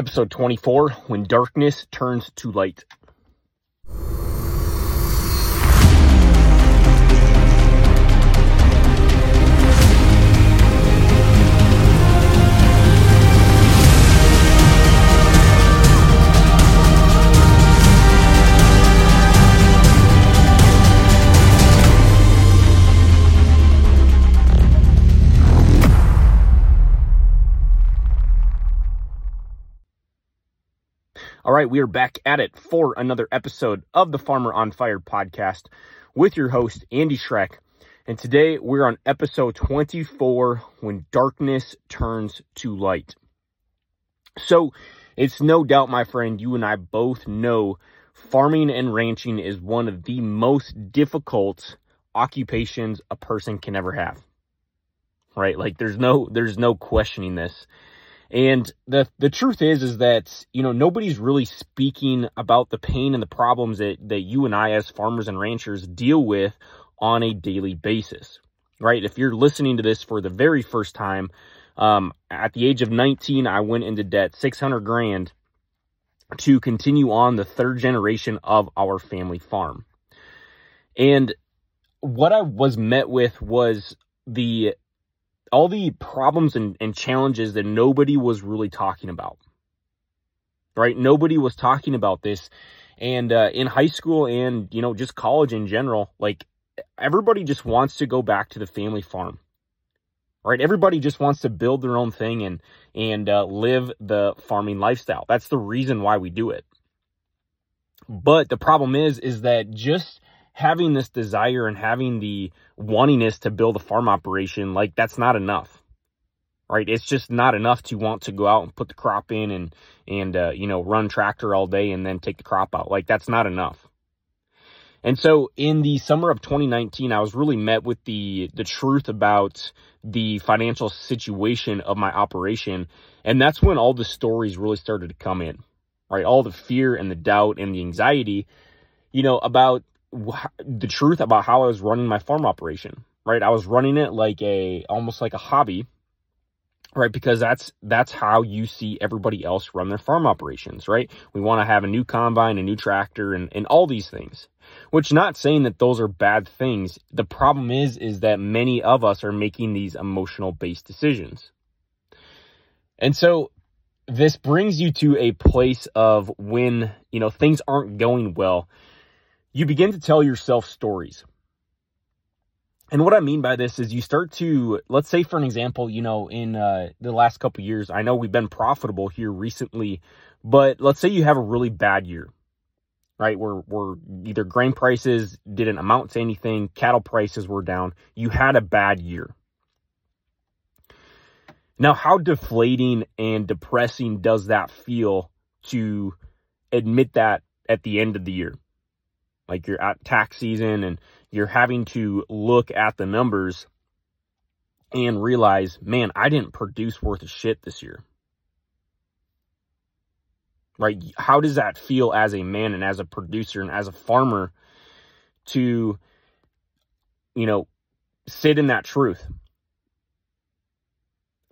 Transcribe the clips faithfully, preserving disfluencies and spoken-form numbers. Episode twenty-four, When Darkness Turns to Light. All right, we are back at it for another episode of the Farmer on Fire podcast with your host, Andy Shrek. And today we're on episode twenty-four, When Darkness Turns to Light. So it's no doubt, my friend, you and I both know farming and ranching is one of the most difficult occupations a person can ever have, right? Like there's no, there's no questioning this. And the the truth is, is that, you know, nobody's really speaking about the pain and the problems that, that you and I as farmers and ranchers deal with on a daily basis, right? If you're listening to this for the very first time, um, at the age of nineteen, I went into debt, six hundred grand, to continue on the third generation of our family farm. And what I was met with was the all the problems and, and challenges that nobody was really talking about, right? Nobody was talking about this. And uh, in high school and, you know, just college in general, like everybody just wants to go back to the family farm, right? Everybody just wants to build their own thing and, and uh, live the farming lifestyle. That's the reason why we do it. But the problem is, is that just having this desire and having the wantingness to build a farm operation, like that's not enough, right? It's just not enough to want to go out and put the crop in and, and, uh, you know, run tractor all day and then take the crop out. Like that's not enough. And so in the summer of twenty nineteen, I was really met with the, the truth about the financial situation of my operation. And that's when all the stories really started to come in, right? All the fear and the doubt and the anxiety, you know, about the truth about how I was running my farm operation, right? I was running it like a, almost like a hobby, right? Because that's, that's how you see everybody else run their farm operations, right? We want to have a new combine, a new tractor, and, and all these things, which not saying that those are bad things. The problem is, is that many of us are making these emotional based decisions. And so this brings you to a place of when, you know, things aren't going well, you begin to tell yourself stories. And what I mean by this is you start to, let's say for an example, you know, in uh, the last couple of years, I know we've been profitable here recently, but let's say you have a really bad year, right? Where, where either grain prices didn't amount to anything, cattle prices were down. You had a bad year. Now, how deflating and depressing does that feel to admit that at the end of the year? Like you're at tax season and you're having to look at the numbers and realize, man, I didn't produce worth of shit this year. Right? How does that feel as a man and as a producer and as a farmer to, you know, sit in that truth?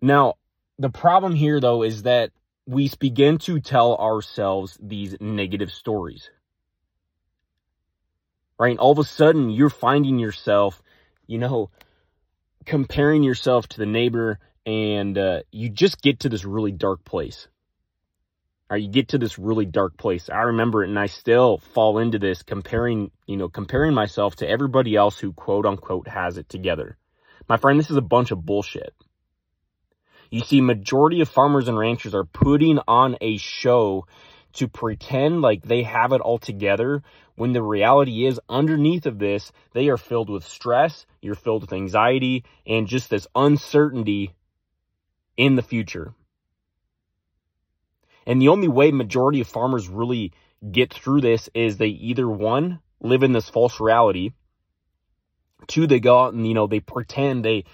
Now, the problem here, though, is that we begin to tell ourselves these negative stories. Right? And all of a sudden you're finding yourself, you know, comparing yourself to the neighbor and uh, you just get to this really dark place. Right? You get to this really dark place. I remember it and I still fall into this comparing, you know, comparing myself to everybody else who quote unquote has it together. My friend, this is a bunch of bullshit. You see, majority of farmers and ranchers are putting on a show to pretend like they have it all together when the reality is underneath of this, they are filled with stress, you're filled with anxiety, and just this uncertainty in the future. And the only way majority of farmers really get through this is they either, one, live in this false reality, two, they go out and, you know, they pretend they,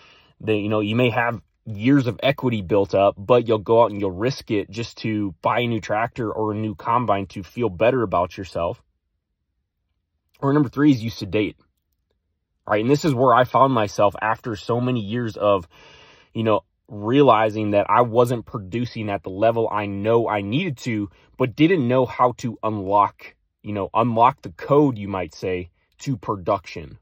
they, you know, you may have years of equity built up, but you'll go out and you'll risk it just to buy a new tractor or a new combine to feel better about yourself. Or number three is you sedate, right? And this is where I found myself after so many years of, you know, realizing that I wasn't producing at the level I know I needed to, but didn't know how to unlock, you know, unlock the code, you might say, to production.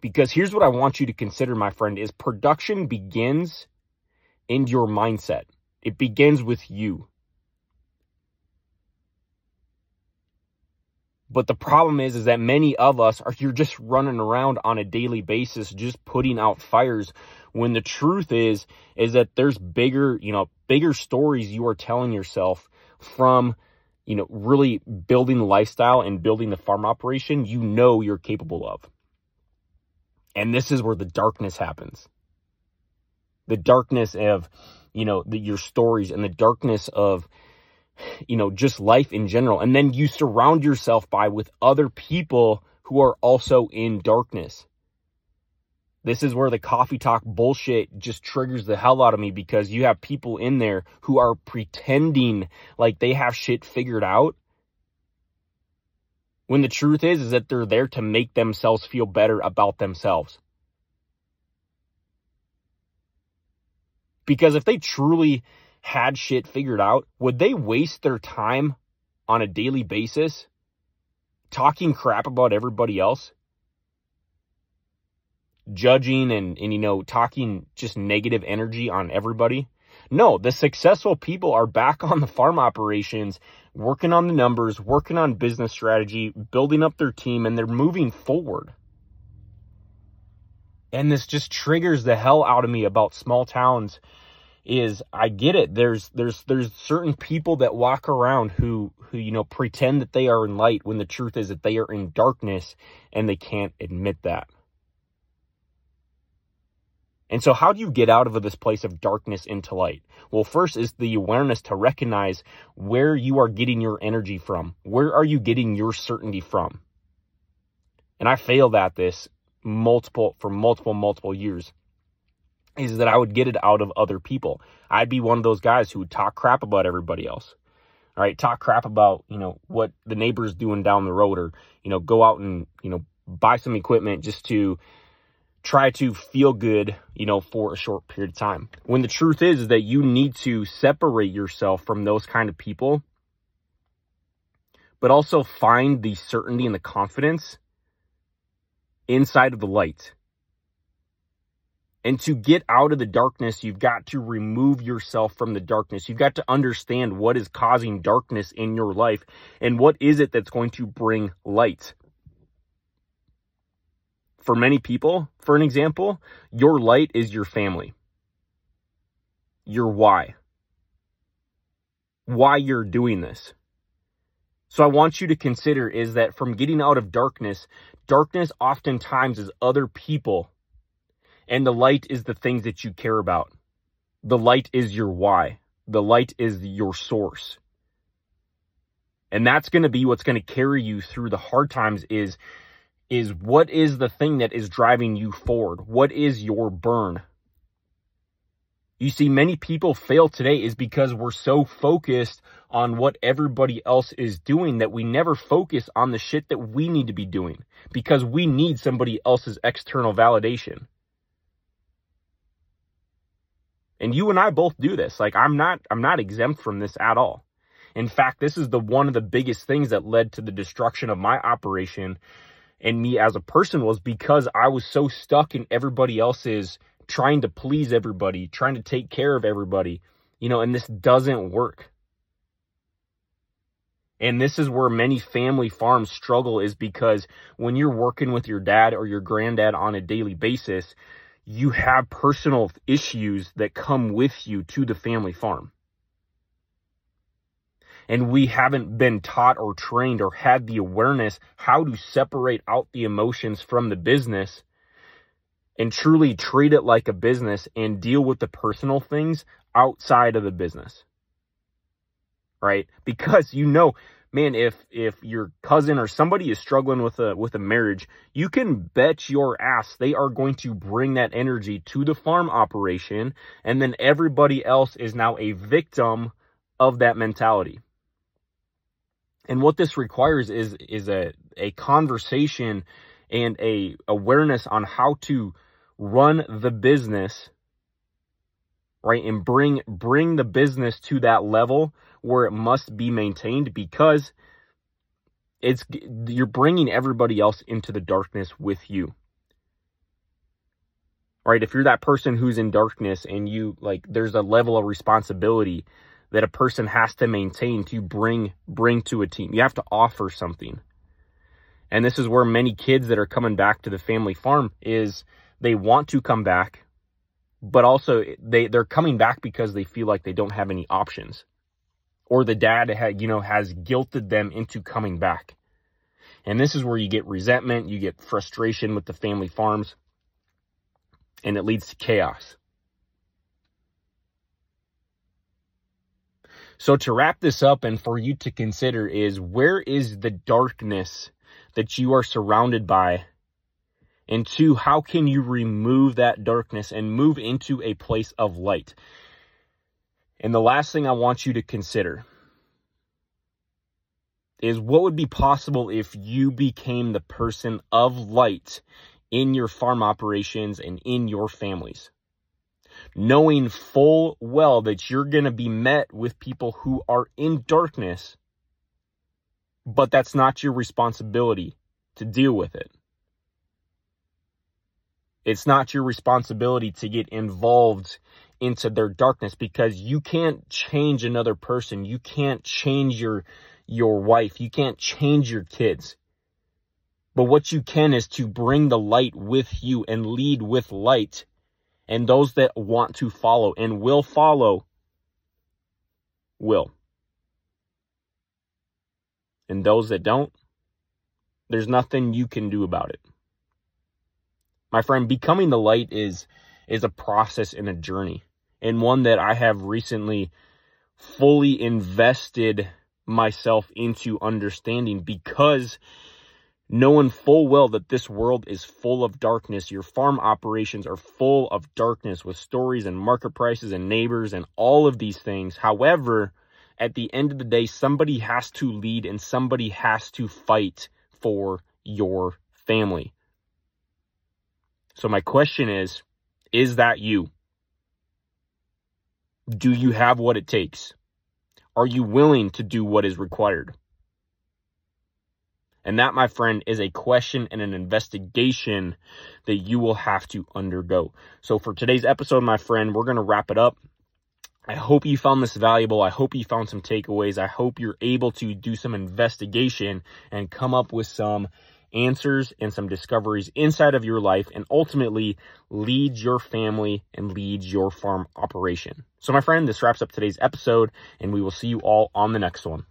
Because here's what I want you to consider, my friend, is production begins in your mindset. It begins with you. But the problem is, is that many of us are, you're just running around on a daily basis, just putting out fires, when the truth is, is that there's bigger, you know, bigger stories you are telling yourself from, you know, really building the lifestyle and building the farm operation you know you're capable of. And this is where the darkness happens. The darkness of, you know, the, your stories, and the darkness of, you know, just life in general. And then you surround yourself by with other people who are also in darkness. This is where the coffee talk bullshit just triggers the hell out of me, because you have people in there who are pretending like they have shit figured out, when the truth is, is that they're there to make themselves feel better about themselves. Because if they truly had shit figured out, would they waste their time on a daily basis talking crap about everybody else? Judging and, and, you know, talking just negative energy on everybody? No, the successful people are back on the farm operations, working on the numbers, working on business strategy, building up their team, and they're moving forward. And this just triggers the hell out of me about small towns. Is I get it. There's there's there's certain people that walk around who who you know pretend that they are in light, when the truth is that they are in darkness and they can't admit that. And so how do you get out of this place of darkness into light? Well, first is the awareness to recognize where you are getting your energy from. Where are you getting your certainty from? And I failed at this multiple, for multiple, multiple years, is that I would get it out of other people. I'd be one of those guys who would talk crap about everybody else. All right, talk crap about, you know, what the neighbor's doing down the road, or, you know, go out and, you know, buy some equipment just to try to feel good, you know, for a short period of time. When the truth is that you need to separate yourself from those kind of people, but also find the certainty and the confidence inside of the light. And to get out of the darkness, you've got to remove yourself from the darkness. You've got to understand what is causing darkness in your life, and what is it that's going to bring light. For many people, for an example, your light is your family. Your why. Why you're doing this. So I want you to consider is that from getting out of darkness, darkness oftentimes is other people, and the light is the things that you care about. The light is your why. The light is your source. And that's going to be what's going to carry you through the hard times, is is what is the thing that is driving you forward? What is your burn? You see, many people fail today is because we're so focused on what everybody else is doing that we never focus on the shit that we need to be doing, because we need somebody else's external validation. And you and I both do this. Like, I'm not, I'm not exempt from this at all. In fact, this is the one of the biggest things that led to the destruction of my operation and me as a person, was because I was so stuck in everybody else's, trying to please everybody, trying to take care of everybody, you know, and this doesn't work. And this is where many family farms struggle, is because when you're working with your dad or your granddad on a daily basis, you have personal issues that come with you to the family farm. And we haven't been taught or trained or had the awareness how to separate out the emotions from the business and truly treat it like a business and deal with the personal things outside of the business, right? Because, you know, man, if if your cousin or somebody is struggling with a with a marriage, you can bet your ass they are going to bring that energy to the farm operation, and then everybody else is now a victim of that mentality. And what this requires is is a, a conversation and a awareness on how to run the business right? And bring bring the business to that level where it must be maintained, because it's you're bringing everybody else into the darkness with you. All right, if you're that person who's in darkness and you like, there's a level of responsibility that a person has to maintain to bring bring to a team. You have to offer something. And this is where many kids that are coming back to the family farm is they want to come back, but also they, they're coming back because they feel like they don't have any options. Or the dad had, you know, has guilted them into coming back. And this is where you get resentment, you get frustration with the family farms, and it leads to chaos. So to wrap this up and for you to consider is, where is the darkness that you are surrounded by? And two, how can you remove that darkness and move into a place of light? And the last thing I want you to consider is, what would be possible if you became the person of light in your farm operations and in your families, knowing full well that you're going to be met with people who are in darkness, but that's not your responsibility to deal with it. It's not your responsibility to get involved into their darkness, because you can't change another person. You can't change your, your wife. You can't change your kids. But what you can is to bring the light with you and lead with light. And those that want to follow and will follow, will. And those that don't, there's nothing you can do about it. My friend, becoming the light is, is a process and a journey. And one that I have recently fully invested myself into understanding, because knowing full well that this world is full of darkness. Your farm operations are full of darkness with stories and market prices and neighbors and all of these things. However, at the end of the day, somebody has to lead and somebody has to fight for your family. So my question is, is that you? Do you have what it takes? Are you willing to do what is required? And that, my friend, is a question and an investigation that you will have to undergo. So for today's episode, my friend, we're going to wrap it up. I hope you found this valuable. I hope you found some takeaways. I hope you're able to do some investigation and come up with some answers and some discoveries inside of your life, and ultimately lead your family and lead your farm operation. So my friend, this wraps up today's episode, and we will see you all on the next one.